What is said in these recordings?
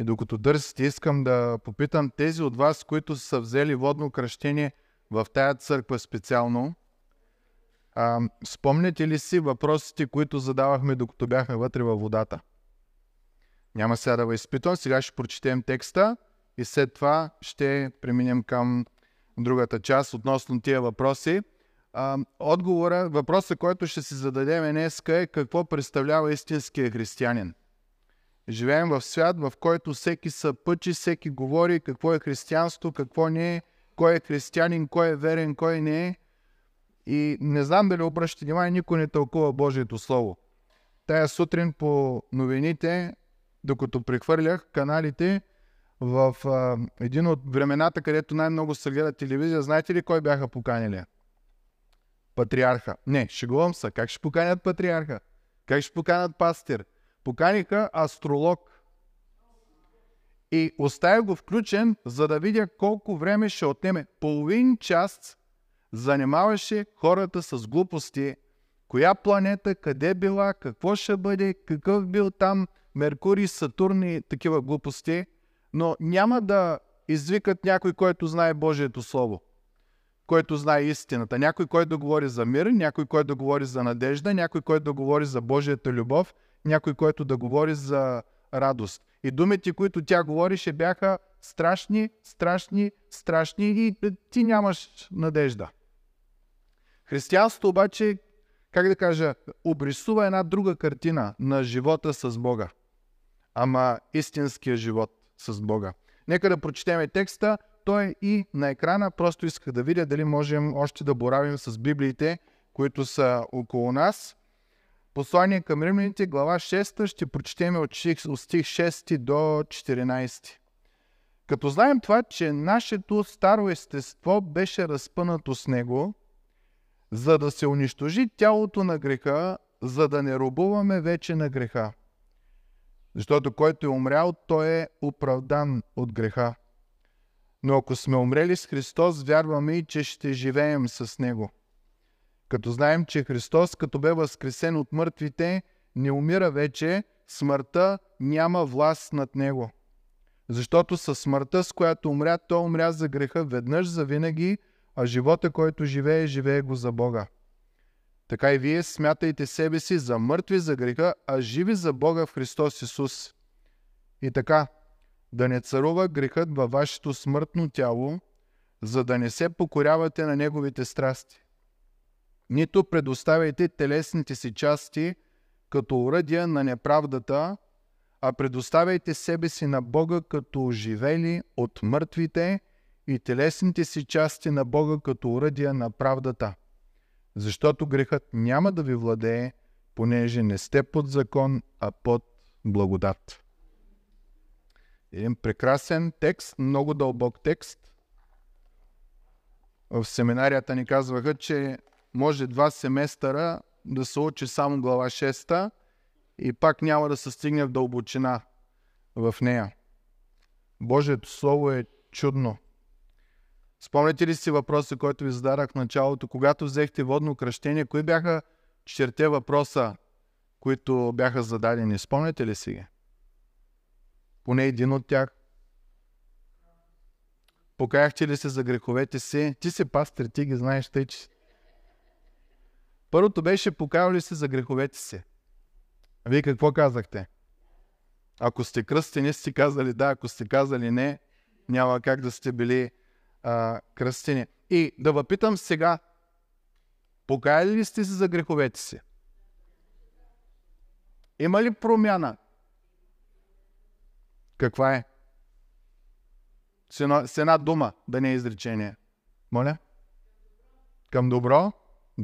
И докато дърсите, искам да попитам тези от вас, които са взели водно кръщение в тая църква специално. Спомняте ли си въпросите, които задавахме, докато бяхме вътре във водата? Няма сега да ви изпитвам. Сега ще прочетем текста и след това ще преминем към другата част относно тия въпроси. Въпросът, който ще си зададем днеска е: какво представлява истинския християнин? Живеем в свят, в който всеки съпъчи, всеки говори какво е християнство, какво не е, кой е християнин, кой е верен, кой не е. И не знам дали обръщате внимание, никой не тълкува Божието Слово. Тая сутрин по новините, докато прехвърлях каналите, в един от времената, където най-много се гледа телевизия, знаете ли кой бяха поканили? Патриарха. Не, шегувам се. Как ще поканят патриарха? Как ще поканят пастир? Поканиха астролог. И оставя го включен, за да видя колко време ще отнеме. Половин час занимаваше хората с глупости. Коя планета, къде била, какво ще бъде, какъв бил там Меркурий, Сатурн и такива глупости. Но няма да извикат някой, който знае Божието Слово, който знае истината. Някой, който говори за мир, някой, който говори за надежда, някой, който говори за Божията любов, някой, който да говори за радост. И думите, които тя говорише, бяха страшни, страшни, страшни и ти нямаш надежда. Християнството обаче, как да кажа, обрисува една друга картина на живота с Бога. Ама истинския живот с Бога. Нека да прочетем текста. Той е и на екрана. Просто исках да видя дали можем още да боравим с библиите, които са около нас. Послание към Римляните, глава 6, ще прочетем от стих 6 до 14. Като знаем това, че нашето старо естество беше разпънато с него, за да се унищожи тялото на греха, за да не робуваме вече на греха. Защото който е умрял, той е оправдан от греха. Но ако сме умрели с Христос, вярваме и, че ще живеем с него. Като знаем, че Христос, като бе възкресен от мъртвите, не умира вече, смъртта няма власт над него. Защото със смъртта, с която умря, той умря за греха веднъж за винаги, а живота, който живее, живее го за Бога. Така и вие смятайте себе си за мъртви за греха, а живи за Бога в Христос Исус. И така, да не царува грехът във вашето смъртно тяло, за да не се покорявате на неговите страсти. Нито предоставяйте телесните си части като уръдия на неправдата, а предоставяйте себе си на Бога като оживели от мъртвите и телесните си части на Бога като уръдия на правдата. Защото грехът няма да ви владее, понеже не сте под закон, а под благодат. Един прекрасен текст, много дълбок текст. В семинарията ни казваха, че може 2 семестъра да се учи само глава 6 и пак няма да се стигне в дълбочина в нея. Божието Слово е чудно. Спомняте ли си въпроса, който ви зададах в началото? Когато взехте водно кръщение, кои бяха 4 въпроса, които бяха зададени? Спомняте ли си ги? Поне един от тях. Покаяхте ли се за греховете си? Ти си пастир, ти ги знаеш, тъй че... Първото беше: покаяли ли се за греховете си? А вие какво казахте? Ако сте кръстени, сте казали да, ако сте казали не, няма как да сте били кръстени. И да въпитам сега, покаяли ли сте се за греховете си? Има ли промяна? Каква е? С една дума, да не е изречение. Моля? Към добро?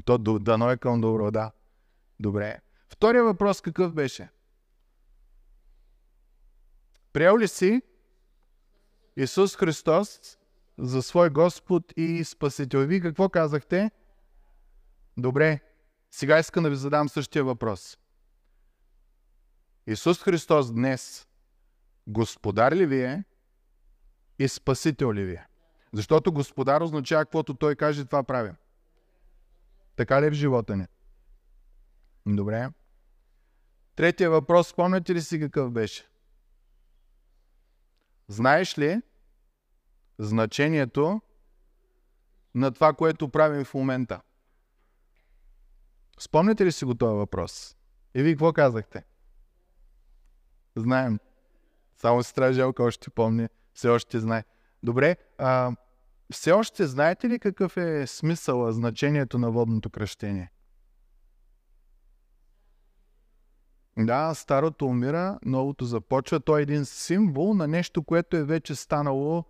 То дано е към добро, да. Добре. Втория въпрос какъв беше? Приел ли си Исус Христос за свой Господ и Спасител? И ви какво казахте? Добре. Сега искам да ви задам същия въпрос. Исус Христос днес Господар ли ви е и Спасител ли ви е? Защото Господар означава, каквото Той каже, това правим. Така ли е в живота ни? Добре. Третия въпрос, спомняте ли си какъв беше? Знаеш ли значението на това, което правим в момента? Спомняте ли си го този въпрос? И вие какво казахте? Знаем. Само сестра Желка още помни, все още знае. Добре, все още знаете ли какъв е смисъла, значението на водното кръщение? Да, старото умира, новото започва. Той е един символ на нещо, което е вече станало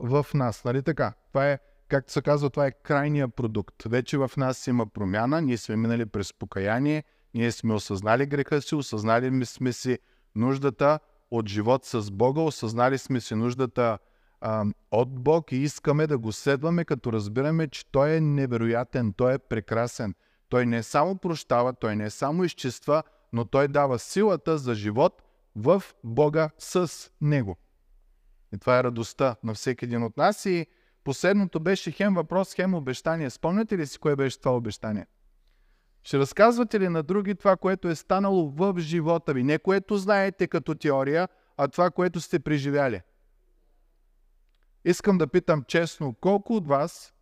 в нас. Нали така? Това е, както се казва, това е крайния продукт. Вече в нас има промяна, ние сме минали през покаяние, ние сме осъзнали греха си, осъзнали сме си нуждата от живот с Бога, осъзнали сме си нуждата от Бог и искаме да го следваме, като разбираме, че Той е невероятен, Той е прекрасен. Той не само прощава, Той не само изчиства, но Той дава силата за живот в Бога с Него. И това е радостта на всеки един от нас. И последното беше хем въпрос, хем обещание. Спомняте ли си кое беше това обещание? Ще разказвате ли на други това, което е станало в живота ви? Не което знаете като теория, а това, което сте преживяли. Искам да питам честно, колко от вас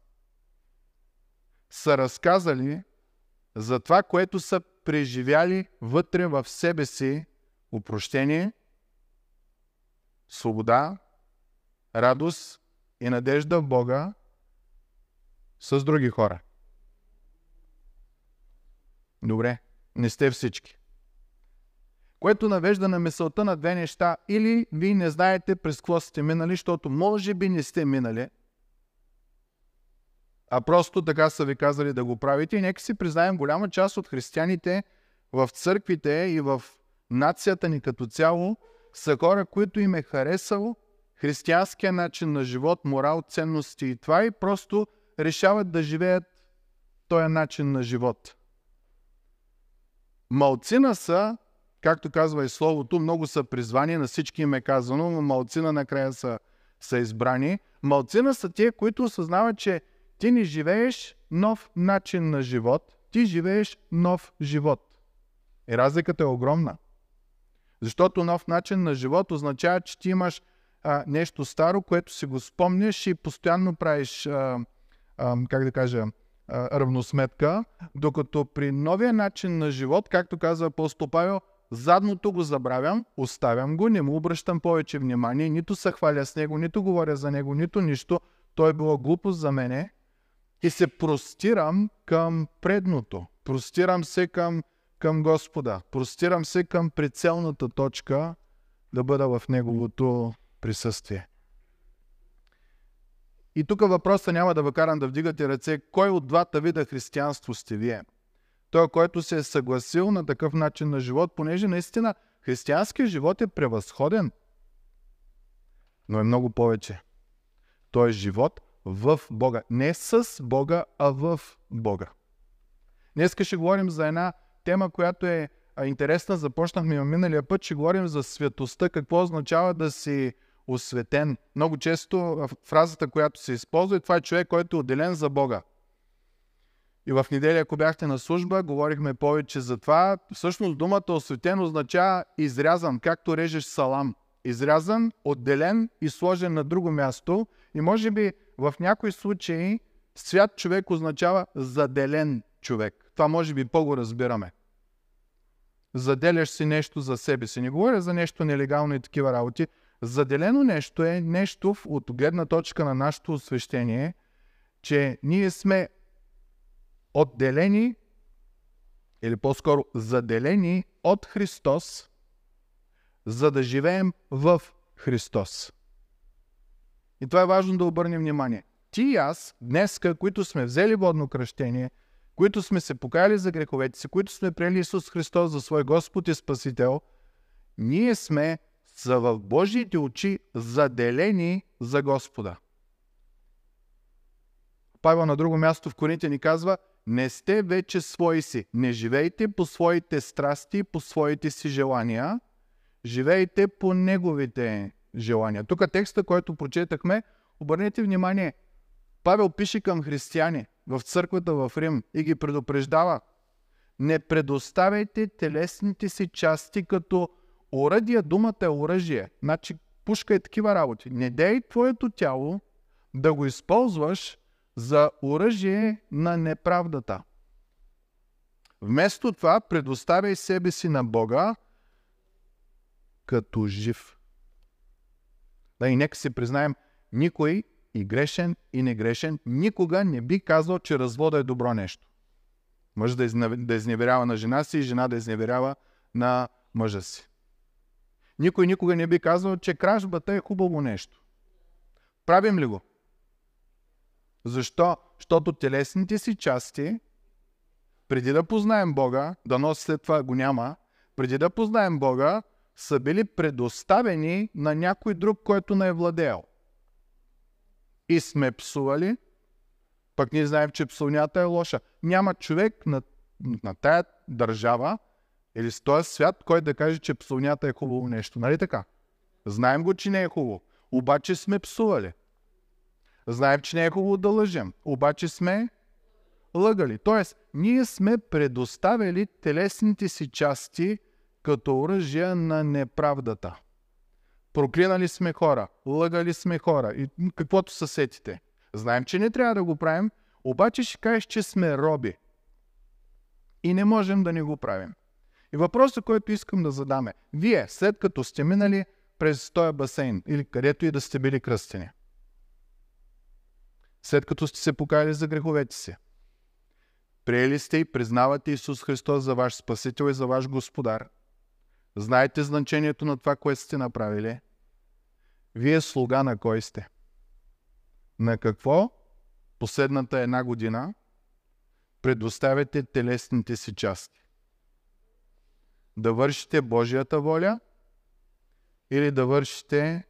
са разказали за това, което са преживяли вътре в себе си опрощение, свобода, радост и надежда в Бога с други хора? Добре, не сте всички. Което навежда на мисълта на две неща. Или вие не знаете през какво сте минали, защото може би не сте минали, а просто така са ви казали да го правите. И нека си признаем, голяма част от християните в църквите и в нацията ни като цяло са хора, които им е харесало християнския начин на живот, морал, ценности и това, и просто решават да живеят този начин на живот. Малцина са, както казва и Словото, много са призвани, на всички им е казано, но малцина накрая са избрани. Малцина са тия, които осъзнават, че ти не живееш нов начин на живот, ти живееш нов живот. И разликата е огромна. Защото нов начин на живот означава, че ти имаш нещо старо, което си го спомняш и постоянно правиш, равносметка, докато при новия начин на живот, както казва апостол Павел, задното го забравям, оставям го, не му обръщам повече внимание, нито се хваля с него, нито говоря за него, нито нищо. Той е било глупост за мене и се простирам към предното. Простирам се към Господа. Простирам се към прицелната точка да бъда в Неговото присъствие. И тук въпросът няма да ви карам да вдигате ръце. Кой от двата вида християнство сте вие? Той, който се е съгласил на такъв начин на живот, понеже наистина християнският живот е превъзходен, но е много повече. Той е живот в Бога. Не с Бога, а в Бога. Днеска ще говорим за една тема, която е интересна. Започнахме миналия път. Ще говорим за светостта. Какво означава да си осветен? Много често фразата, която се използва, е това е човек, който е отделен за Бога. И в неделя, ако бяхте на служба, говорихме повече за това. Всъщност думата осветен означава изрязан, както режеш салам. Изрязан, отделен и сложен на друго място. И може би в някои случаи свят човек означава заделен човек. Това може би по-го разбираме. Заделяш си нещо за себе си. Не говоря за нещо нелегално и такива работи. Заделено нещо е нещо от гледна точка на нашето освещение, че ние сме отделени, или по-скоро заделени от Христос, за да живеем в Христос. И това е важно да обърнем внимание. Ти и аз днеска, които сме взели водно кръщение, които сме се покаяли за греховете си, които сме приели Исус Христос за свой Господ и Спасител, ние сме в Божиите очи заделени за Господа. Павел на друго място в Коринтяни ни казва: не сте вече свои си, не живейте по своите страсти, по своите си желания, живейте по неговите желания. Тук текста, който прочетахме, обърнете внимание, Павел пише към християни в църквата в Рим и ги предупреждава: не предоставяйте телесните си части като оръдия. Думата е оръжие. Значи пушка и такива работи. Не дей твоето тяло да го използваш за оръжие на неправдата. Вместо това предоставяй себе си на Бога като жив. Да, и нека си признаем, никой, и грешен, и негрешен, никога не би казал, че развода е добро нещо. Мъж да изневерява на жена си и жена да изневерява на мъжа си. Никой никога не би казал, че кражбата е хубаво нещо. Правим ли го? Защо? Защото телесните си части, преди да познаем Бога, дано след това го няма, преди да познаем Бога, са били предоставени на някой друг, който не е владеял. И сме псували, пък ние знаем, че псувнята е лоша. Няма човек на тая държава или с този свят, който да каже, че псувнята е хубаво нещо. Нали така? Знаем го, че не е хубаво. Обаче сме псували. Знаем, че не е хубаво да лъжем. Обаче сме лъгали. Тоест, ние сме предоставили телесните си части като оръжия на неправдата. Проклинали сме хора, лъгали сме хора и каквото се сетите. Знаем, че не трябва да го правим, обаче ще кажеш, че сме роби. И не можем да не го правим. И въпросът, който искам да задаме. Вие, след като сте минали през този басейн или където и да сте били кръстени, след като сте се покаяли за греховете си, приели сте и признавате Исус Христос за ваш Спасител и за ваш Господар, знаете значението на това, което сте направили. Вие слуга на кой сте? На какво последната една година предоставяте телесните си части? Да вършите Божията воля или да вършите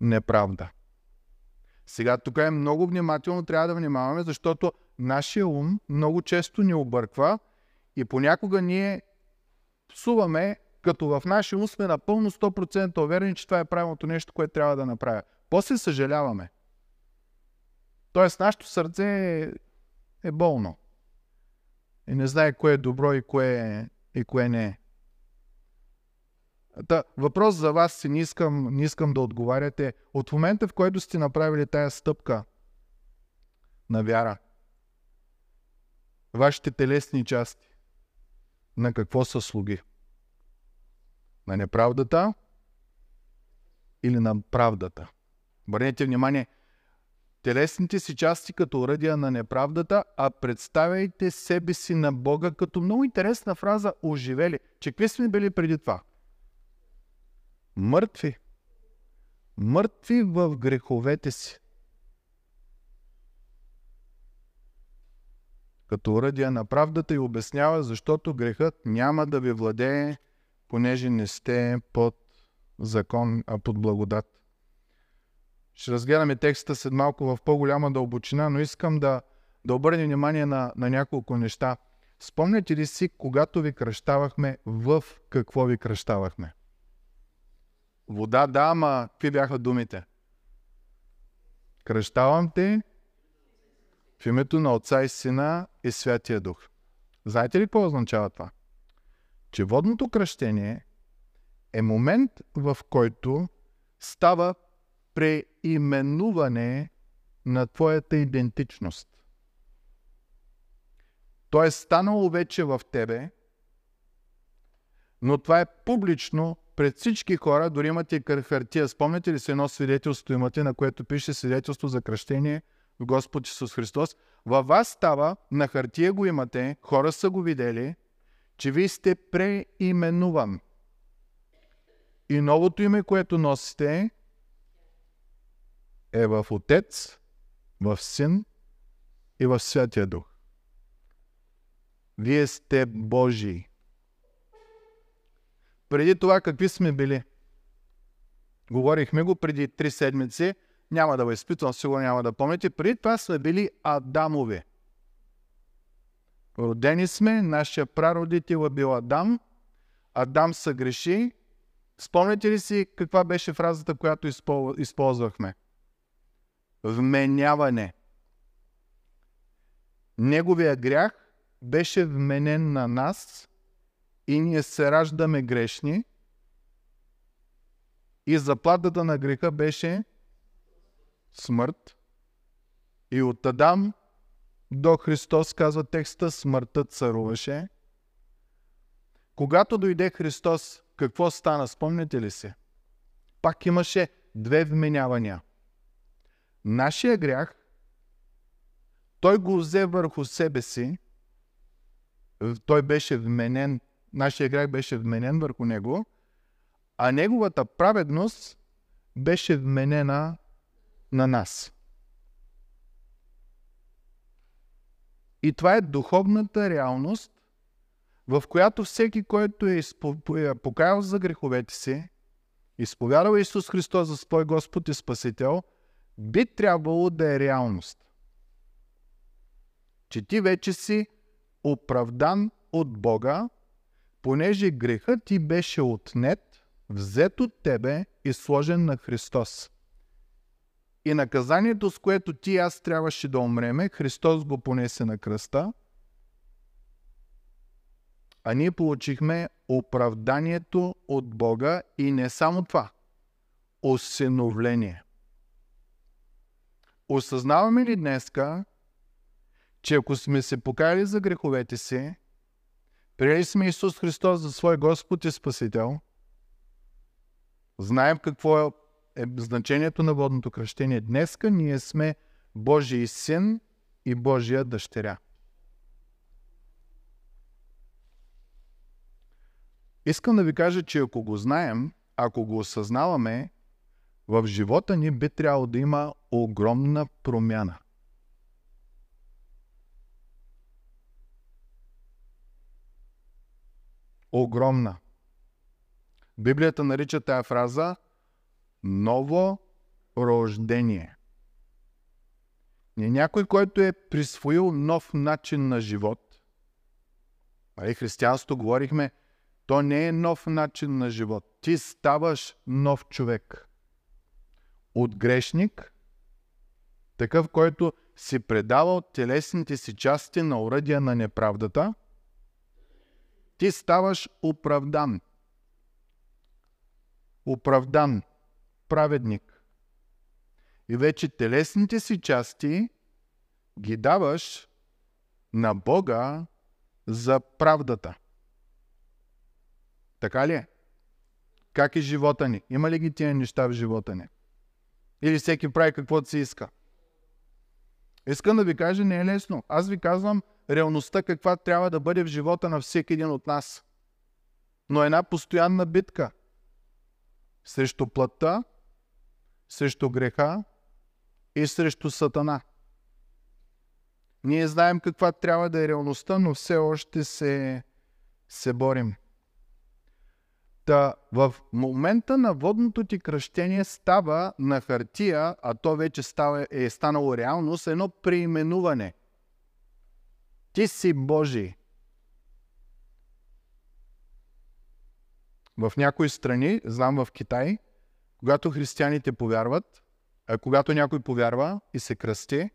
неправда? Сега тук е много внимателно, трябва да внимаваме, защото нашия ум много често ни обърква и понякога ние псуваме, като в нашия ум сме напълно 100% уверени, че това е правилното нещо, което трябва да направя. После съжаляваме. Тоест, нашето сърце е болно. И не знае кое е добро и кое не е. Та, въпрос за вас, не искам да отговаряте. От момента, в който сте направили тая стъпка на вяра, вашите телесни части на какво са слуги? На неправдата или на правдата? Обърнете внимание, телесните си части като оръдия на неправдата, а представяйте себе си на Бога като много интересна фраза оживели. Че какви сме били преди това? Мъртви. Мъртви в греховете си. Като оръдия на правдата и обяснява, защото грехът няма да ви владее, понеже не сте под закон, а под благодат. Ще разгледаме текста след малко в по-голяма дълбочина, но искам да обърнем внимание на няколко неща. Спомняте ли си, когато ви кръщавахме, в какво ви кръщавахме? Вода, да, ама какви бяха думите? Кръщавам те в името на Отца и Сина и Святия Дух. Знаете ли какво означава това? Че водното кръщение е момент, в който става преименуване на твоята идентичност. То е станало вече в тебе, но това е публично пред всички хора, дори имате хартия. Спомняте ли си едно свидетелство имате, на което пише свидетелство за кръщение в Господ Исус Христос? Във вас става, на хартия го имате, хора са го видели, че вие сте преименуван. И новото име, което носите, е в Отец, в Син и в Святия Дух. Вие сте Божии. Преди това какви сме били? Говорихме го преди 3 седмици. Няма да го изпитвам, сигурно няма да помните. Преди това сме били Адамови. Родени сме, нашия прародител е бил Адам. Адам съгреши. Спомняте ли си каква беше фразата, която използвахме? Вменяване. Неговия грях беше вменен на нас и ние се раждаме грешни. И заплатата на греха беше смърт. И от Адам до Христос, казва текста, смъртта царуваше. Когато дойде Христос, какво стана? Спомняте ли се? Пак имаше две вменявания. Нашия грях Той го взе върху себе си. Той беше вменен, нашия грях беше вменен върху него, а неговата праведност беше вменена на нас. И това е духовната реалност, в която всеки, който е покаял за греховете си, изповядал Исус Христос за свой Господ и Спасител, би трябвало да е реалност. Че ти вече си оправдан от Бога, понеже грехът ти беше отнет, взет от тебе и сложен на Христос. И наказанието, с което ти и аз трябваше да умреме, Христос го понесе на кръста, а ние получихме оправданието от Бога и не само това, осиновление. Осъзнаваме ли днеска, че ако сме се покаяли за греховете си, приели сме Исус Христос за свой Господ и Спасител, знаем какво е значението на водното кръщение. Днеска ние сме Божий син и Божия дъщеря. Искам да ви кажа, че ако го знаем, ако го осъзнаваме, в живота ни би трябвало да има огромна промяна. Огромна. Библията нарича тая фраза ново рождение. Някой, който е присвоил нов начин на живот, а и християнството говорихме, то не е нов начин на живот. Ти ставаш нов човек. От грешник, такъв, който си предавал телесните си части на оръдия на неправдата, ти ставаш оправдан. Оправдан. Праведник. И вече телесните си части ги даваш на Бога за правдата. Така ли е? Как е живота ни? Има ли ги тия неща в живота ни? Или всеки прави каквото си иска? Искам да ви кажа, не е лесно. Аз ви казвам реалността каква трябва да бъде в живота на всеки един от нас. Но една постоянна битка срещу плътта, срещу греха и срещу Сатана. Ние знаем каква трябва да е реалността, но все още се борим. Та в момента на водното ти кръщение става на хартия, а то вече е станало реалност, едно преименуване. Ти си Божий. В някои страни, знам в Китай, когато християните повярват, а когато някой повярва и се кръсти,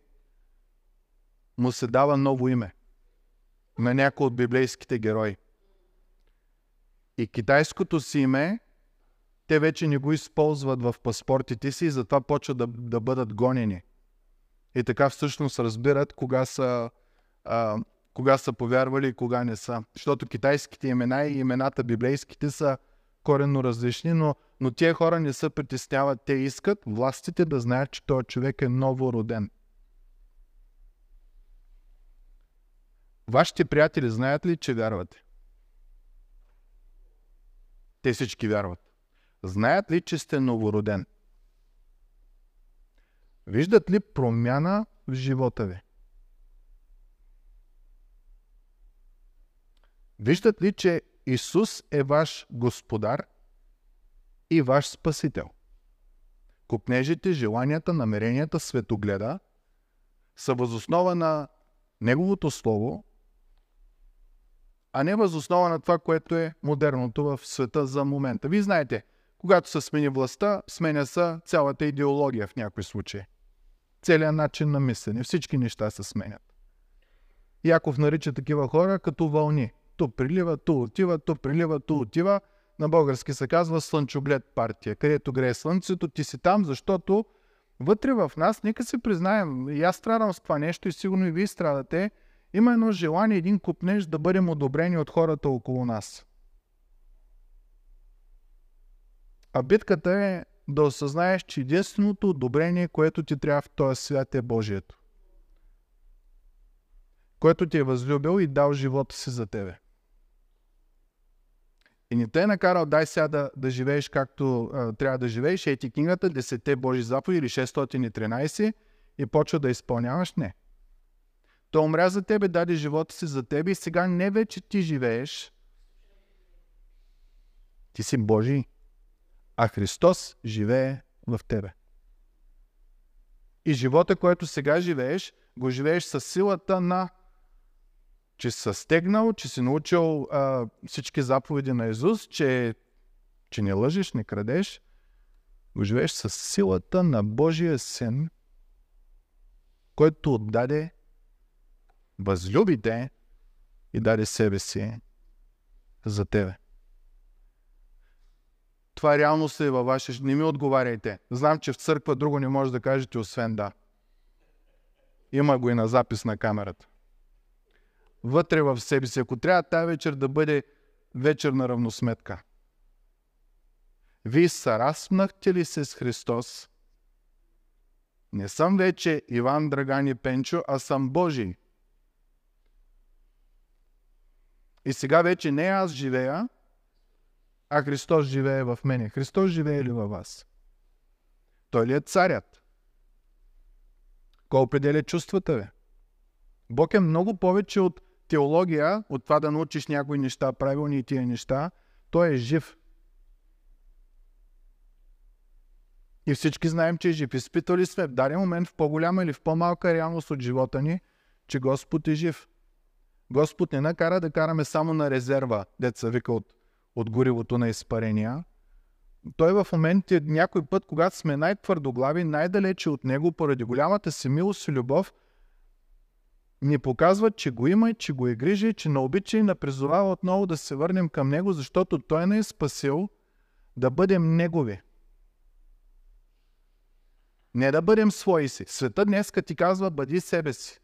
му се дава ново име на някой от библейските герои. И китайското си име те вече не го използват в паспортите си и затова почват да бъдат гонени. И така всъщност разбират кога са повярвали и кога не са. Защото китайските имена и имената библейските са коренно различни, но тия хора не се притесняват. Те искат властите да знаят, че този човек е новороден. Вашите приятели знаят ли, че вярвате? Те всички вярват. Знаят ли, че сте новороден? Виждат ли промяна в живота ви? Виждат ли, че Исус е ваш Господар и ваш Спасител? Копнежите, желанията, намеренията, светогледа са възоснова на Неговото Слово, а не възоснова на това, което е модерното в света за момента. Вие знаете, когато се смени властта, сменя се цялата идеология в някои случаи. Целият начин на мислене, всички неща се сменят. Яков нарича такива хора като вълни. То прилива, то отива, то прилива, то отива. на български се казва слънчоглед партия, където грее слънцето, ти си там, защото вътре в нас, нека си признаем, и аз страдам с това нещо и сигурно и вие страдате, има едно желание, един купнеж да бъдем одобрени от хората около нас. А битката е да осъзнаеш, че единственото одобрение, което ти трябва в този свят е Божието. Което ти е възлюбил и дал живота си за тебе. И не те е накарал, дай сега да живееш както трябва да живееш, ей ти книгата, 10-те Божи заповеди или 613 и почва да изпълняваш, не. Той умря за тебе, даде живота си за тебе и сега не вече ти живееш. Ти си Божий, а Христос живее в тебе. И живота, който сега живееш, го живееш със силата на че си стегнал, че си научил всички заповеди на Исус, че не лъжиш, не крадеш, го живееш със силата на Божия Син, който отдаде, възлюбите и даде себе си за тебе. Това реално се е във ваше... Не ми отговаряйте. Знам, че в църква друго не може да кажете, освен да. Има го и на запис на камерата. Вътре в себе си. Ако трябва тази вечер да бъде вечер на равносметка. Вие сараснахте ли се с Христос? Не съм вече Иван, Драган и Пенчо, а съм Божий. И сега вече не аз живея, а Христос живее в мене. Христос живее ли във вас? Той ли е царят? Кой определя чувствата ви? Бог е много повече от теология, от това да научиш някои неща, правилни и тия неща. Той е жив. И всички знаем, че е жив. Изпитвали сме в даден момент в по-голяма или в по-малка реалност от живота ни, че Господ е жив. Господ не накара да караме само на резерва, деца вика от горивото на изпарения. Той в момента някой път, когато сме най-твърдоглави, най-далече от него, поради голямата си милост и любов, ни показва, че го има и че го е грижи, че на обича и на призовава отново да се върнем към него, защото той не е спасил да бъдем негови. Не да бъдем свои си. Светът днеска ти казва, бъди себе си.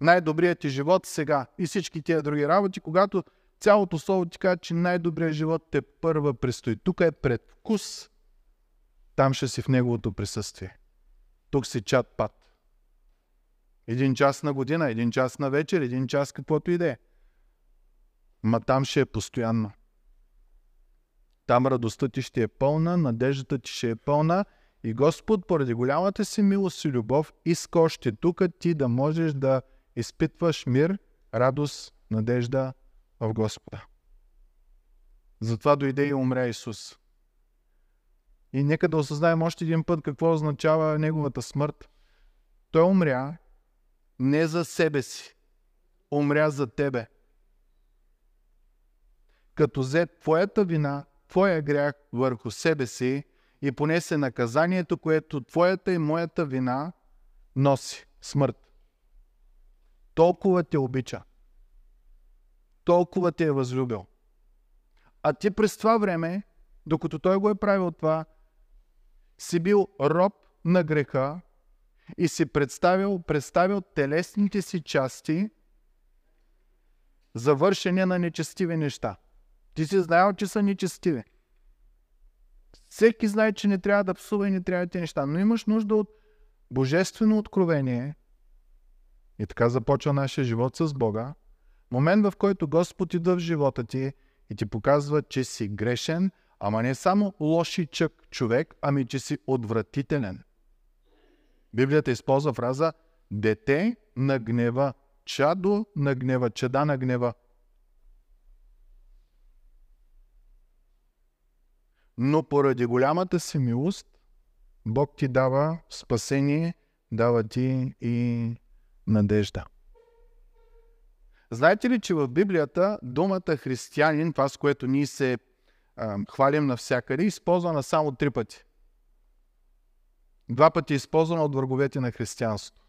Най-добрият ти живот сега и всички тия други работи, когато цялото слово ти казва, че най-добрият живот те първа предстои. Тук е предвкус, там ще си в неговото присъствие. Тук си чат-пат. Един час на година, един час на вечер, един час каквото и да е. Ма там ще е постоянно. Там радостта ти ще е пълна, надеждата ти ще е пълна и Господ, поради голямата си милост и любов, иска още тук ти да можеш да изпитваш мир, радост, надежда в Господа. Затова дойде и умря Исус. И нека да осъзнаем още един път какво означава неговата смърт. Той умря не за себе си, умря за тебе. Като взе твоята вина, твоя грях върху себе си и понесе наказанието, което твоята и моята вина носи смърт. Толкова те обича. Толкова те е възлюбил. А ти през това време, докато той го е правил това, си бил роб на греха и си представил телесните си части за вършене на нечестиви неща. Ти си знаел, че са нечестиви. Всеки знае, че не трябва да псува и не трябва тези неща, но имаш нужда от божествено откровение. И така започва нашия живот с Бога. Момент, в който Господ идва в живота ти и ти показва, че си грешен, ама не само лошичък човек, ами че си отвратителен. Библията използва фраза дете на гнева, чадо на гнева, чада на гнева. Но поради голямата си милост, Бог ти дава спасение, дава ти и надежда. Знаете ли, че в Библията думата християнин, това с което ние се хвалим навсякъде, е използвана само 3 пъти. 2 пъти е използвана от враговете на християнството.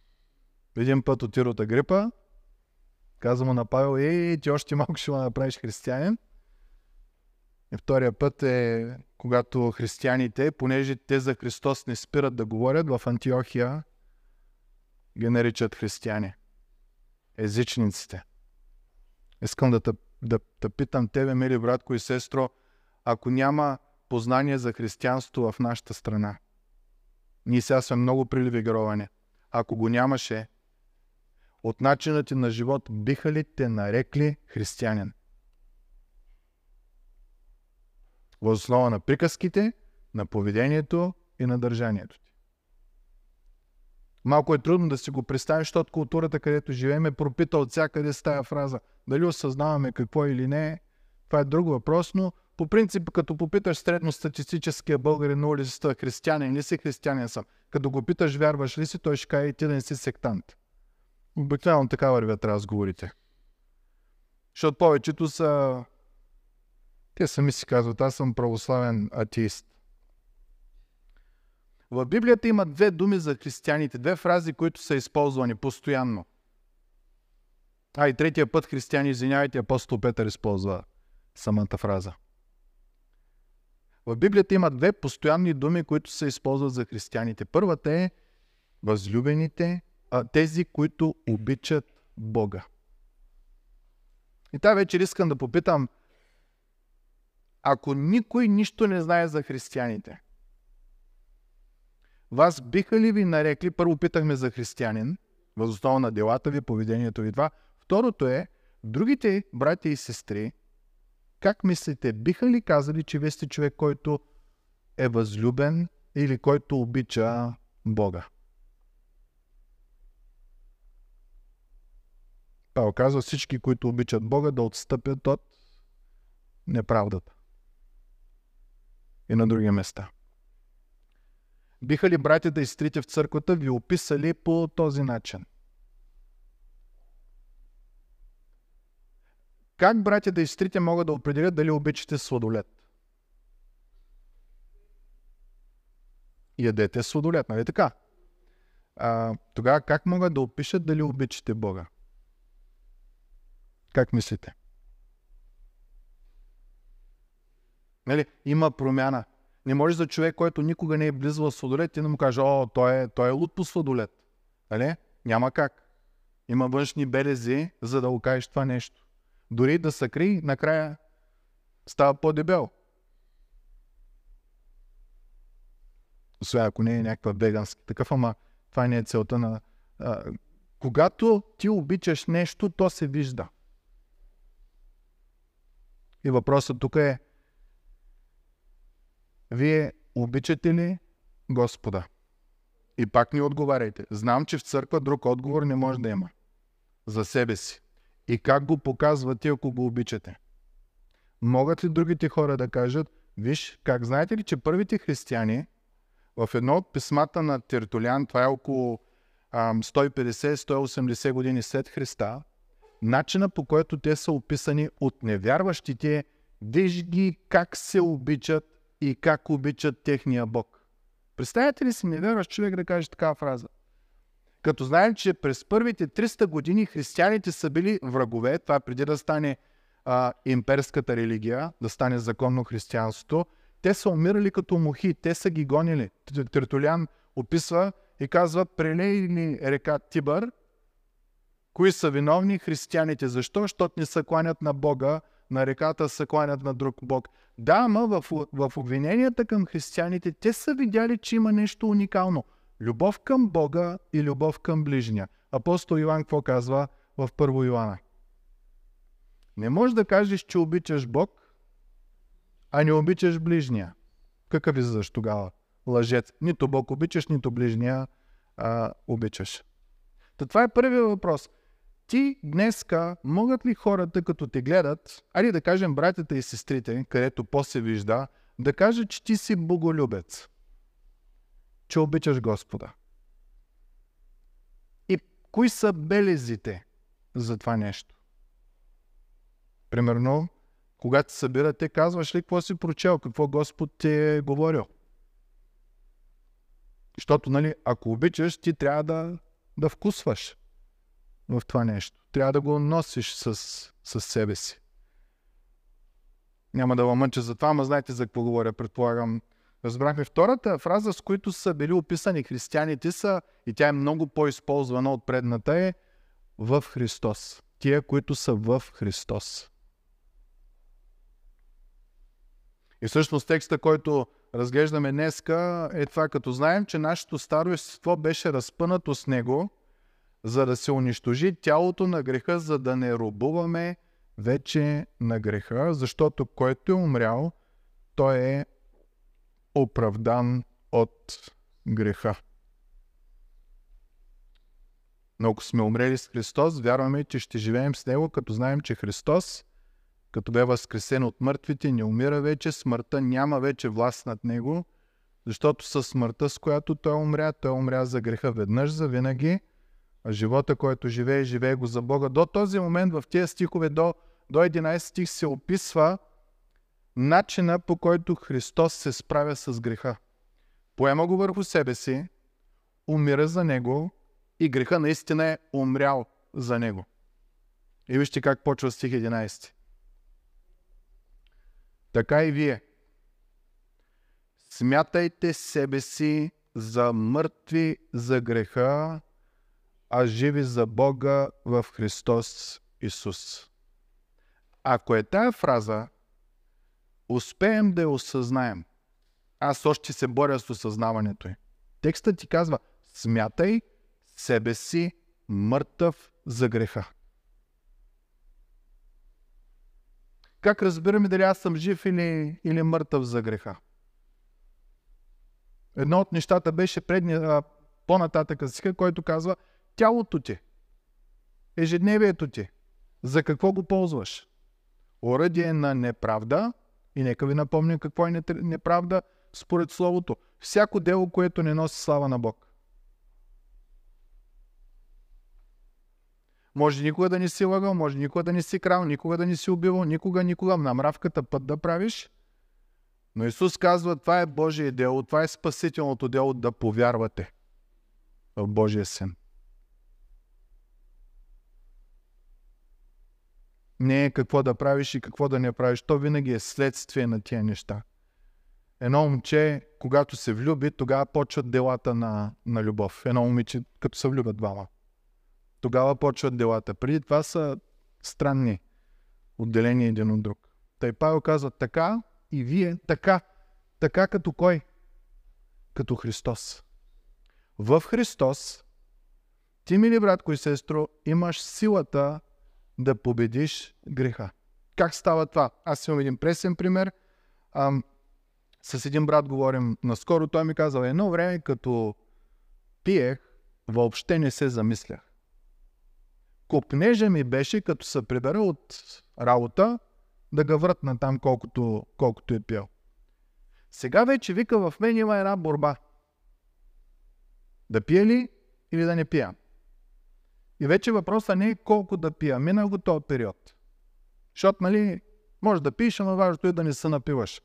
Един път от Ирод Агрипа, Каза му на Павел, ти още малко ще го направиш християнин. И втория път е, когато християните, понеже те за Христос не спират да говорят, в Антиохия ги наричат християни. Езичниците. Искам да питам тебе, мили братко и сестро, ако няма познание за християнство в нашата страна, ние сега сме много привилегировани. Ако го нямаше, от начина ти на живот биха ли те нарекли християнин? Въз основа на приказките, на поведението и на държанието ти. Малко е трудно да си го представиш, защото културата, където живеем, е пропита от всякъде с тая фраза. Дали осъзнаваме какво или не, това е друг въпрос, но по принцип, като попиташ средностатистическия българин на улицата, християнин ли си, християнин съм. Като го питаш, вярваш ли си, той ще каже, ти да не си сектант. Обикновено така вървят разговорите. Защото повечето са... Те сами си казват, аз съм православен атеист. В Библията има две думи за християните, две фрази, които са използвани постоянно. И третия път християни, извинявайте, апостол Петър използва самата фраза. В Библията има две постоянни думи, които се използват за християните. Първата е възлюбените, тези, които обичат Бога. И тази вечер искам да попитам, ако никой нищо не знае за християните, вас биха ли ви нарекли, първо питахме за християнин, въз основа на делата ви, поведението ви, това. Второто е, другите братя и сестри, как мислите, биха ли казали, че вие сте човек, който е възлюбен или който обича Бога? Павел казва, всички, които обичат Бога, да отстъпят от неправдата. И на други места. Биха ли братята и сестрите в църквата ви описали по този начин? Как братята и сестрите могат да определят дали обичате сладолет? Ядете сладолет, нали така? Тогава как могат да опишат дали обичате Бога? Как мислите? Нали? Има промяна. Не може за човек, който никога не е близвал сладолет, и да му каже, той е луд по сладолет. Нали? Няма как. Има външни белези, за да окажеш това нещо. Дори да се крие, накрая става по-дебел. Освен ако не е някаква веганска такъв, ама това не е целта на... Когато ти обичаш нещо, то се вижда. И въпросът тук е, вие обичате ли Господа? И пак ни отговаряйте. Знам, че в църква друг отговор не може да има. За себе си. И как го показвате, ако го обичате? Могат ли другите хора да кажат, виж, как знаете ли, че първите християни в едно от писмата на Тертулиан, това е около 150-180 години след Христа, начина по който те са описани от невярващите, виж ги как се обичат и как обичат техния Бог. Представете ли си невярващ човек да каже такава фраза? Като знаем, че през първите 300 години християните са били врагове, това преди да стане имперската религия, да стане законно християнството, те са умирали като мухи, те са ги гонили. Тертулиан описва и казва, прелейли река Тибър, кои са виновни християните. Защо? Защото не се кланят на Бога, на реката се кланят на друг Бог. Да, ама в обвиненията към християните те са видяли, че има нещо уникално. Любов към Бога и любов към ближния. Апостол Йоан какво казва в Първо Иоанна? Не можеш да кажеш, че обичаш Бог, а не обичаш ближния. Какъв излъж тогава? Лъжец. Нито Бог обичаш, нито ближния обичаш. Та това е първият въпрос. Ти днеска могат ли хората, като те гледат, айде да кажем братята и сестрите, където по-се вижда, да кажат, че ти си боголюбец, че обичаш Господа? И кои са белезите за това нещо? Примерно, когато се събирате, казваш ли какво си прочел, какво Господ ти е говорил? Защото, нали, ако обичаш, ти трябва да вкусваш. в това нещо. Трябва да го носиш с себе си. Няма да лъмънча за това, ама знаете за какво говоря, предполагам. Разбрахме. Втората фраза, с които са били описани християните са, и тя е много по-използвана от предната, е в Христос. Тия, които са в Христос. И всъщност текста, който разглеждаме днеска, е това, като знаем, че нашето старо естество беше разпънато с него, за да се унищожи тялото на греха, за да не робуваме вече на греха, защото който е умрял, той е оправдан от греха. Но ако сме умрели с Христос, вярваме, че ще живеем с Него, като знаем, че Христос, като бе възкресен от мъртвите, не умира вече, смъртта няма вече власт над Него, защото със смъртта, с която Той умря за греха веднъж, за винаги, а живота, който живее, живее го за Бога. До този момент в тези стихове, до 11 стих се описва начина, по който Христос се справя с греха. Поема го върху себе си, умира за него и греха наистина е умрял за него. И вижте как почва стих 11. Така и вие смятайте себе си за мъртви за греха, а живи за Бога в Христос Исус. Ако е тая фраза, успеем да я осъзнаем. Аз още се боря с осъзнаването ѝ. Текстът ти казва, смятай себе си мъртъв за греха. Как разбираме дали аз съм жив или мъртъв за греха? Едно от нещата беше по-нататък стиха, който казва, тялото ти, ежедневието ти, за какво го ползваш? Оръдие на неправда. И нека ви напомня какво е неправда според Словото. Всяко дело, което не носи слава на Бог. Може никога да не си лъгал, може никога да не си крал, никога да не си убивал, никога в намравката път да правиш. Но Исус казва, това е Божие дело, това е спасителното дело, да повярвате в Божия Син. Не е какво да правиш и какво да не правиш. То винаги е следствие на тия неща. Едно момче, когато се влюби, тогава почват делата на любов. Едно момиче, като се влюбят двама. Тогава почват делата. Преди това са странни, отделени един от друг. Тъй Павел казва, така и вие, така. Така като кой? Като Христос. В Христос ти, мили братко и сестро, имаш силата да победиш греха. Как става това? Аз имам един пресен пример. С един брат говорим наскоро. Той ми казал, едно време като пиех, въобще не се замислях. Копнежа ми беше, като се прибера от работа, да га вратна там колкото е пил. Сега вече вика, в мен има една борба. Да пия ли или да не пия? И вече въпросът не е колко да пия. Мина го този период. Защото, може да пиеш, но важното е да не се напиваш.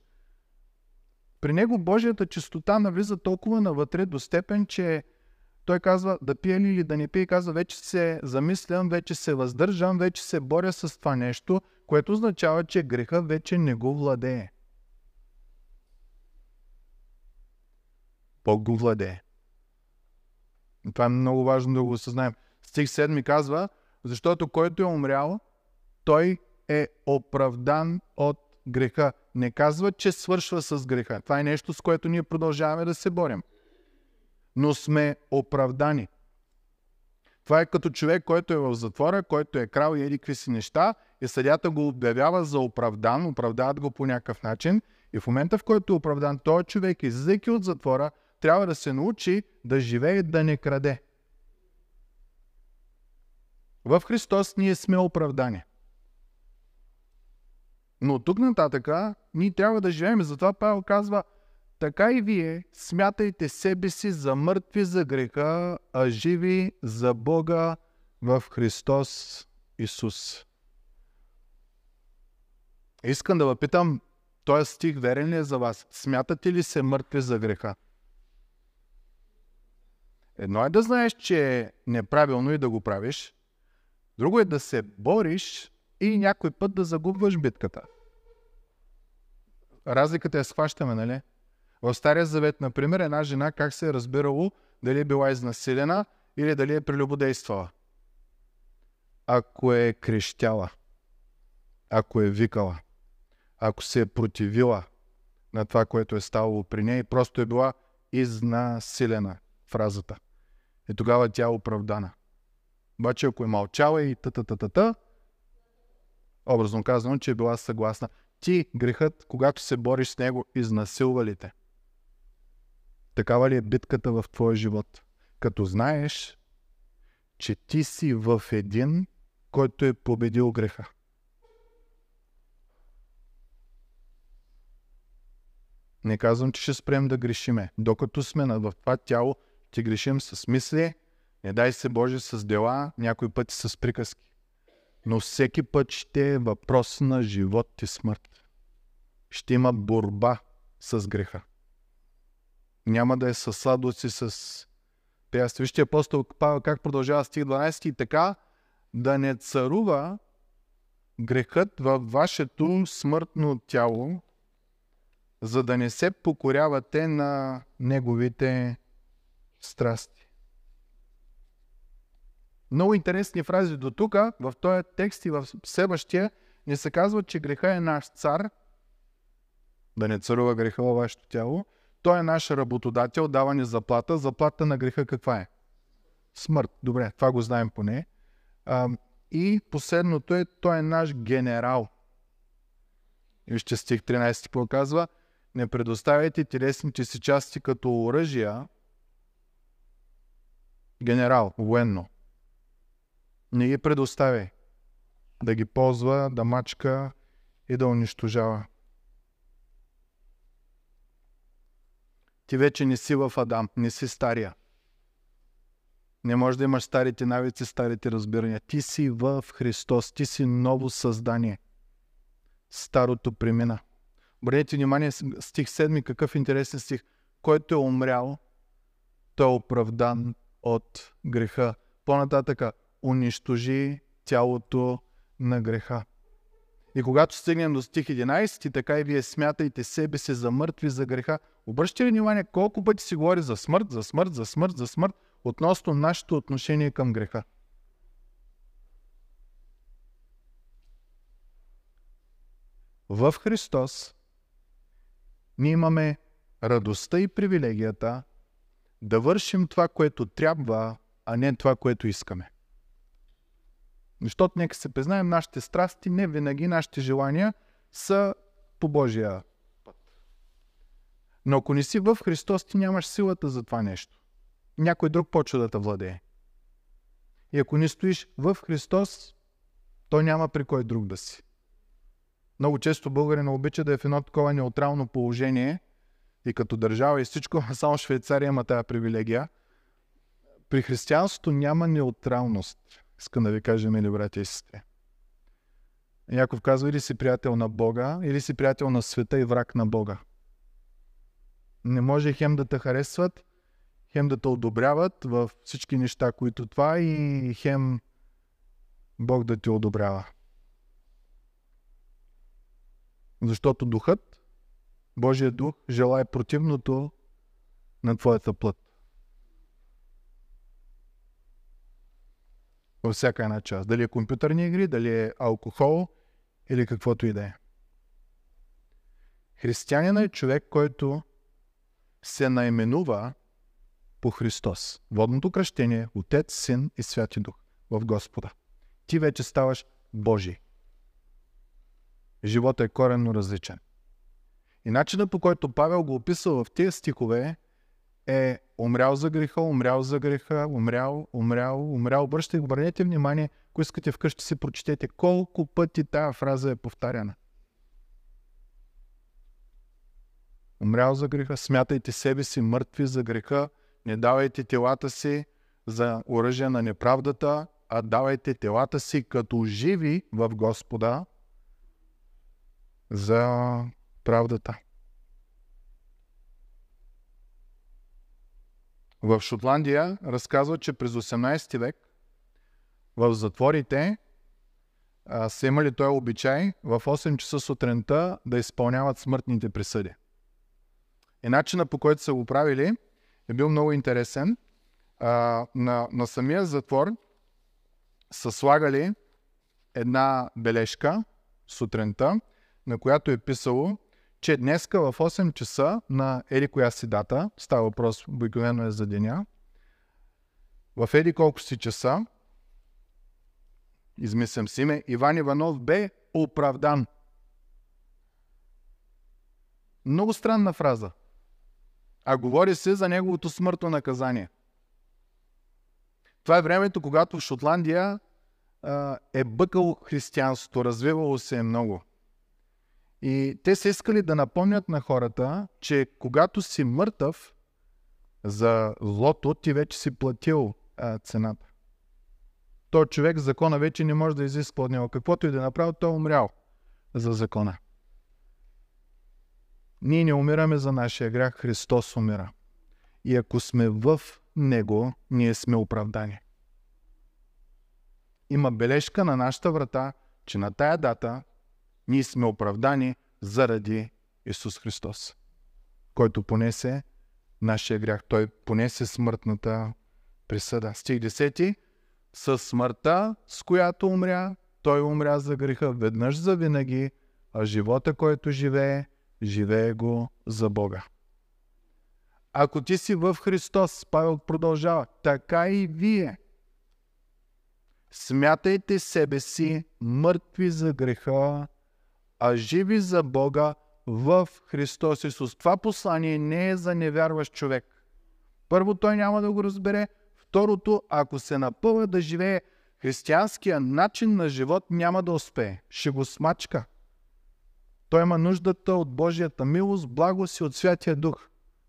При него Божията чистота навлиза толкова навътре до степен, че той казва да пия ли или да не пия. И казва, вече се замислям, вече се въздържам, вече се боря с това нещо, което означава, че греха вече не го владее. Бог го владее. Това е много важно да го осъзнаем. Стих 7 казва, защото който е умрял, той е оправдан от греха. Не казва, че свършва с греха. Това е нещо, с което ние продължаваме да се борим. Но сме оправдани. Това е като човек, който е в затвора, който е крал и еди какви си неща, и съдията го обявява за оправдан, оправдават го по някакъв начин, и в момента, в който е оправдан, той човек, излизайки от затвора, трябва да се научи да живее и да не краде. В Христос ние сме оправдани. Но тук нататъка ние трябва да живеем. Затова Павел казва, така и вие смятайте себе си за мъртви за греха, а живи за Бога в Христос Исус. Искам да въпитам, този стих верен ли е за вас? Смятате ли се мъртви за греха? Едно е да знаеш, че е неправилно и да го правиш, Друго е да се бориш и някой път да загубваш битката. Разликата я схващаме, нали? В Стария Завет, например, една жена как се е разбирало дали е била изнасилена или дали е прелюбодействала. Ако е крещяла, ако е викала, ако се е противила на това, което е ставало при нея и просто е била изнасилена, фразата. И тогава тя е оправдана. Обаче ако е мълчала и та-та-та-та-та, образно казано, че е била съгласна. Ти, грехът, когато се бориш с него, изнасилва ли те? Такава ли е битката в твоя живот? Като знаеш, че ти си в един, който е победил греха. Не казвам, че ще спрем да грешиме. Докато сме в това тяло, ще грешим с мисли, не дай се Боже с дела, някой път с приказки. Но всеки път ще е въпрос на живот и смърт. Ще има борба с греха. Няма да е със сладост и с пияство. Вижте апостол Павел как продължава стих 12. И така да не царува грехът във вашето смъртно тяло, за да не се покорявате на неговите страсти. Много интересни фрази до тук, в този текст и в следващия, ни се казва, че греха е наш цар, да не царува греха във вашето тяло, той е наш работодател, дава ни заплата. Заплата на греха каква е? Смърт. Добре, това го знаем поне. И последното е, той е наш генерал. И вижте стих 13 показва, не предоставяйте телесните си части като оръжия. Генерал, военно. Не ги предоставяй да ги ползва, да мачка и да унищожава. Ти вече не си в Адам, не си стария. Не можеш да имаш старите навици, старите разбирания. Ти си в Христос, ти си ново създание. Старото премина. Обърнете внимание, стих 7, какъв интересен стих. Който е умрял, той е оправдан от греха. По-нататъка, унищожи тялото на греха. И когато стигнем до стих 11, така и вие смятайте себе си за мъртви за греха. Обръщате ли внимание колко пъти си говори за смърт, за смърт, за смърт, за смърт, относно нашето отношение към греха? В Христос ние имаме радостта и привилегията да вършим това, което трябва, а не това, което искаме. Защото нека се признаем, нашите страсти, не винаги нашите желания са по Божия път. Но ако не си в Христос, ти нямаш силата за това нещо. Някой друг почва да те владее. И ако не стоиш в Христос, то няма при кой друг да си. Много често българина обича да е в едно такова неутрално положение и като държава и всичко, а само Швейцария има тази привилегия. При християнството няма неутралност. Искам да ви кажа, мили братя и сестри. Яков казва, или си приятел на Бога, или си приятел на света и враг на Бога. Не може хем да те харесват, хем да те одобряват във всички неща, които това и хем Бог да те одобрява. Защото духът, Божия дух, желае противното на твоята плът. Във всяка една част. Дали е компютърни игри, дали е алкохол или каквото и да е. Християнинът е човек, който се наименува по Христос. Водното кръщение, Отец, Син и Святи Дух в Господа. Ти вече ставаш Божий. Животът е коренно различен. И начинът, по който Павел го описал в тези стихове, е умрял за греха, умрял за греха, умрял. Обърнете внимание, ако искате вкъщи си прочетете колко пъти тая фраза е повтаряна. Умрял за греха, смятайте себе си мъртви за греха, не давайте телата си за оръжие на неправдата, а давайте телата си като живи в Господа за правдата. В Шотландия разказва, че през 18 век в затворите са имали този обичай в 8 часа сутринта да изпълняват смъртните присъди. И начинът, по който са го правили, е бил много интересен. На самия затвор са слагали една бележка сутринта, на която е писало, че днеска в 8 часа на еди коя си дата, става въпрос обикновено е за деня, в еди колко си часа, измислям си име, Иван Иванов бе оправдан. Много странна фраза. А говори се за неговото смъртно наказание. Това е времето, когато в Шотландия е бъкало християнството, развивало се е много. И те са искали да напомнят на хората, че когато си мъртъв за злото, ти вече си платил цената. Той човек закона вече не може да изисква от него. Каквото и да направи, той е умрял за закона. Ние не умираме за нашия грях, Христос умира. И ако сме в Него, ние сме оправдани. Има бележка на нашата врата, че на тая дата ние сме оправдани заради Исус Христос, който понесе нашия грях. Той понесе смъртната присъда. Стих 10. Със смъртта, с която умря, той умря за греха веднъж за винаги, а живота, който живее, живее го за Бога. Ако ти си в Христос, Павел продължава, така и вие. Смятайте себе си мъртви за греха, а живи за Бога в Христос Исус. Това послание не е за невярващ човек. Първо, той няма да го разбере. Второто, ако се напълва да живее християнския начин на живот, няма да успее. Ще го смачка. Той има нуждата от Божията милост, благост и от Святия Дух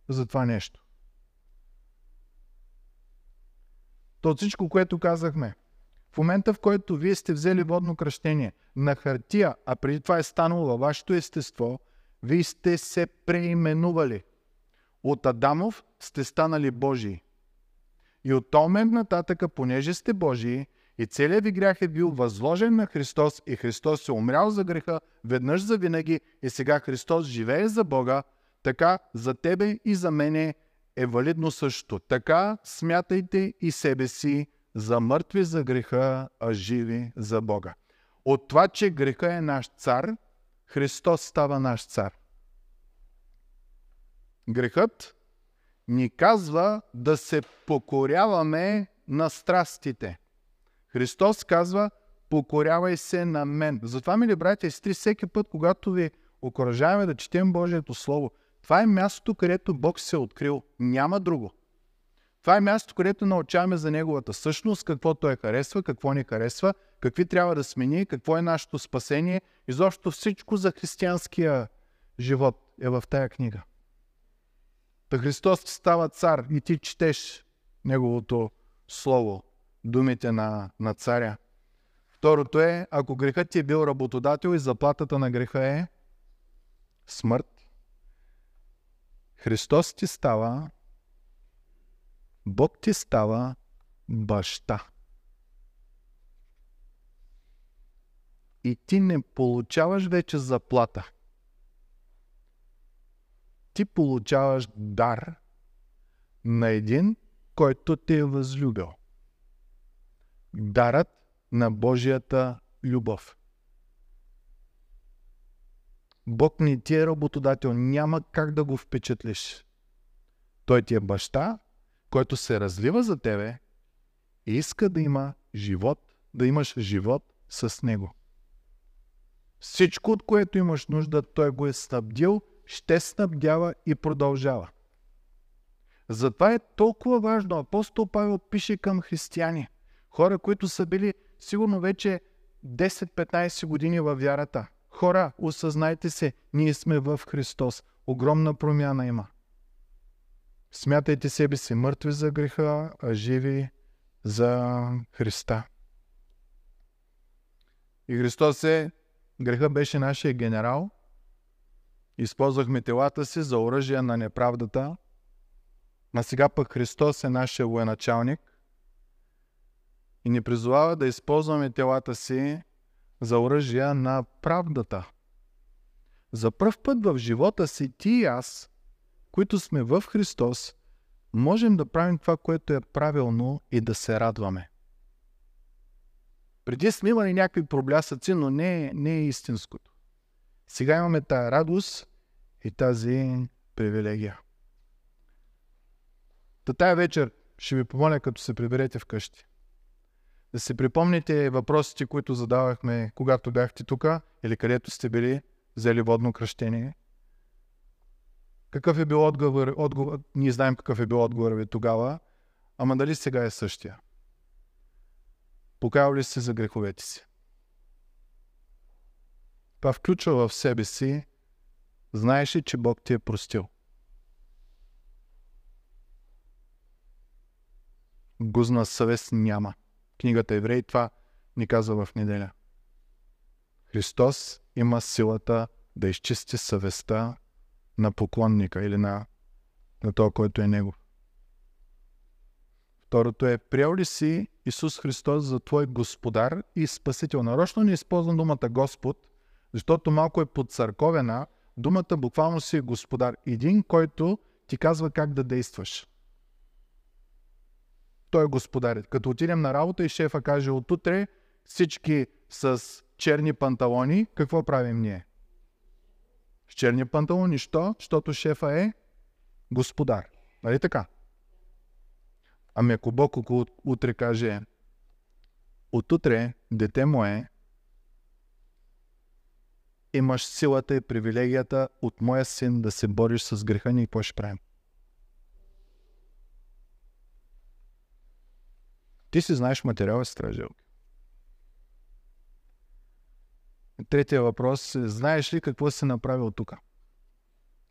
за това нещо. То от всичко, което казахме, в момента, в който вие сте взели водно кръщение на хартия, а преди това е станало във вашето естество, вие сте се преименували. От Адамов сте станали Божии. И от този момент нататък, понеже сте Божии и целият ви грях е бил възложен на Христос и Христос е умрял за греха веднъж за винаги и сега Христос живее за Бога, така за тебе и за мене е валидно също. Така смятайте и себе си за мъртви за греха, а живи за Бога. От това, че греха е наш цар, Христос става наш цар. Грехът ни казва да се покоряваме на страстите. Христос казва, покорявай се на мен. Затова, мили братя и сестри, всеки път, когато ви окоръжаваме да четем Божието Слово, това е мястото, където Бог се е открил. Няма друго. Това е мястото, където научаваме за Неговата същност, какво Той харесва, какво не харесва, какви трябва да смени, какво е нашето спасение. Изобщо всичко за християнския живот е в тая книга. Та Христос става цар и ти четеш Неговото Слово, думите на царя. Второто е, ако грехът ти е бил работодател и заплатата на греха е смърт, Христос ти става, Бог ти става баща. И ти не получаваш вече заплата. Ти получаваш дар на един, който те е възлюбил. Дарът на Божията любов. Бог не ти е работодател, няма как да го впечатлиш. Той ти е баща, който се разлива за тебе и иска да има живот, да имаш живот с него. Всичко, от което имаш нужда, той го е снабдил, ще снабдява и продължава. Затова е толкова важно. Апостол Павел пише към християни, хора, които са били сигурно вече 10-15 години във вярата. Хора, осъзнайте се, ние сме в Христос. Огромна промяна има. Смятайте себе си мъртви за греха, а живи за Христа. И Христос греха беше нашия генерал. Използвахме телата си за оръжие на неправдата. А сега пък Христос е нашия военачалник. и ни призовава да използваме телата си за оръжия на правдата. За пръв път в живота си ти и аз, които сме в Христос, можем да правим това, което е правилно и да се радваме. Преди сме имали някакви проблясъци, но не е истинското. Сега имаме тая радост и тази привилегия. Та тая вечер ще ви помоля, като се приберете вкъщи, да си припомните въпросите, които задавахме, когато бяхте тук или където сте били, взели водно кръщение. Какъв е бил отговор? Ние знаем какъв е бил отговор ви тогава, ама дали сега е същия? Покаял ли си за греховете си? Това включва в себе си, знаеш ли, че Бог ти е простил? Гузна съвест няма. Книгата Еврей това ни казва в неделя. Христос има силата да изчисти съвестта на поклонника или на това, който е Негов. Второто е, приел ли си Исус Христос за твой Господар и Спасител? Нарочно не използвам думата Господ, защото малко е подцърковена. Думата буквално си е Господар. Един, който ти казва как да действаш. Той е Господарят. Като отидем на работа и шефа каже, отутре всички с черни панталони, какво правим ние? С черни панталони, що? Защото шефа е Господар. Нали така? Ами ако Бог утре каже, отутре дете мое, имаш силата и привилегията от моя син да се бориш с греха ни и какво ще правим? Ти си знаеш материала с тражелки. Третия въпрос е, знаеш ли какво си направил тук?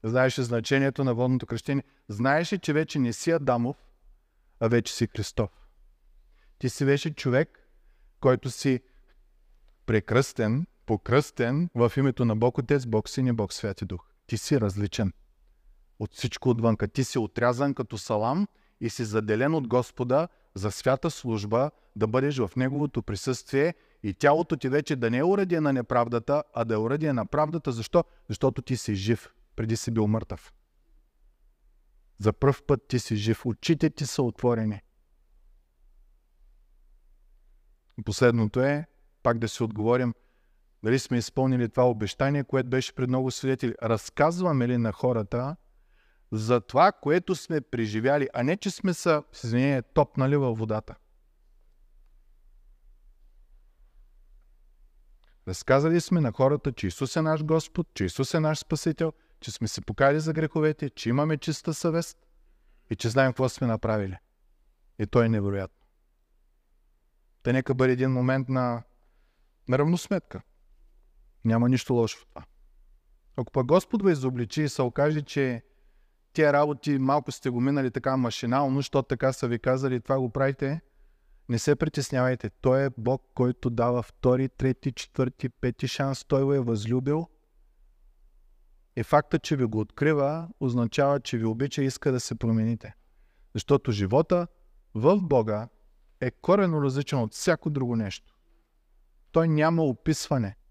Знаеш ли значението на водното кръщение? Знаеш ли, че вече не си Адамов, а вече си Христов? Ти си вече човек, който си прекръстен, покръстен в името на Бог Отец, Бог Син и Бог Святи Дух. Ти си различен от всичко отвънка. Ти си отрязан като салам и си заделен от Господа за свята служба, да бъдеш в Неговото присъствие и тялото ти вече да не е уредие на неправдата, а да е уредие на правдата. Защо? Защото ти си жив. Преди си бил мъртъв. За пръв път ти си жив. Очите ти са отворени. Последното е, пак да си отговорим, дали сме изпълнили това обещание, което беше пред много свидетели. Разказваме ли на хората за това, което сме преживяли, а не, че сме са, извинение, топнали във водата. Разказали сме на хората, че Исус е наш Господ, че Исус е наш Спасител, че сме се покаяли за греховете, че имаме чиста съвест и че знаем какво сме направили. И то е невероятно. Та нека бъде един момент на равносметка. Няма нищо лошо в това. Ако пък Господ ви изобличи и се окаже, че тия работи малко сте го минали така машинално, защото така са ви казали, това го правите, не се притеснявайте. Той е Бог, който дава втори, трети, четвърти, пети шанс. Той го е възлюбил. И факта, че ви го открива, означава, че ви обича и иска да се промените. Защото живота в Бога е коренно различен от всяко друго нещо. Той няма описване.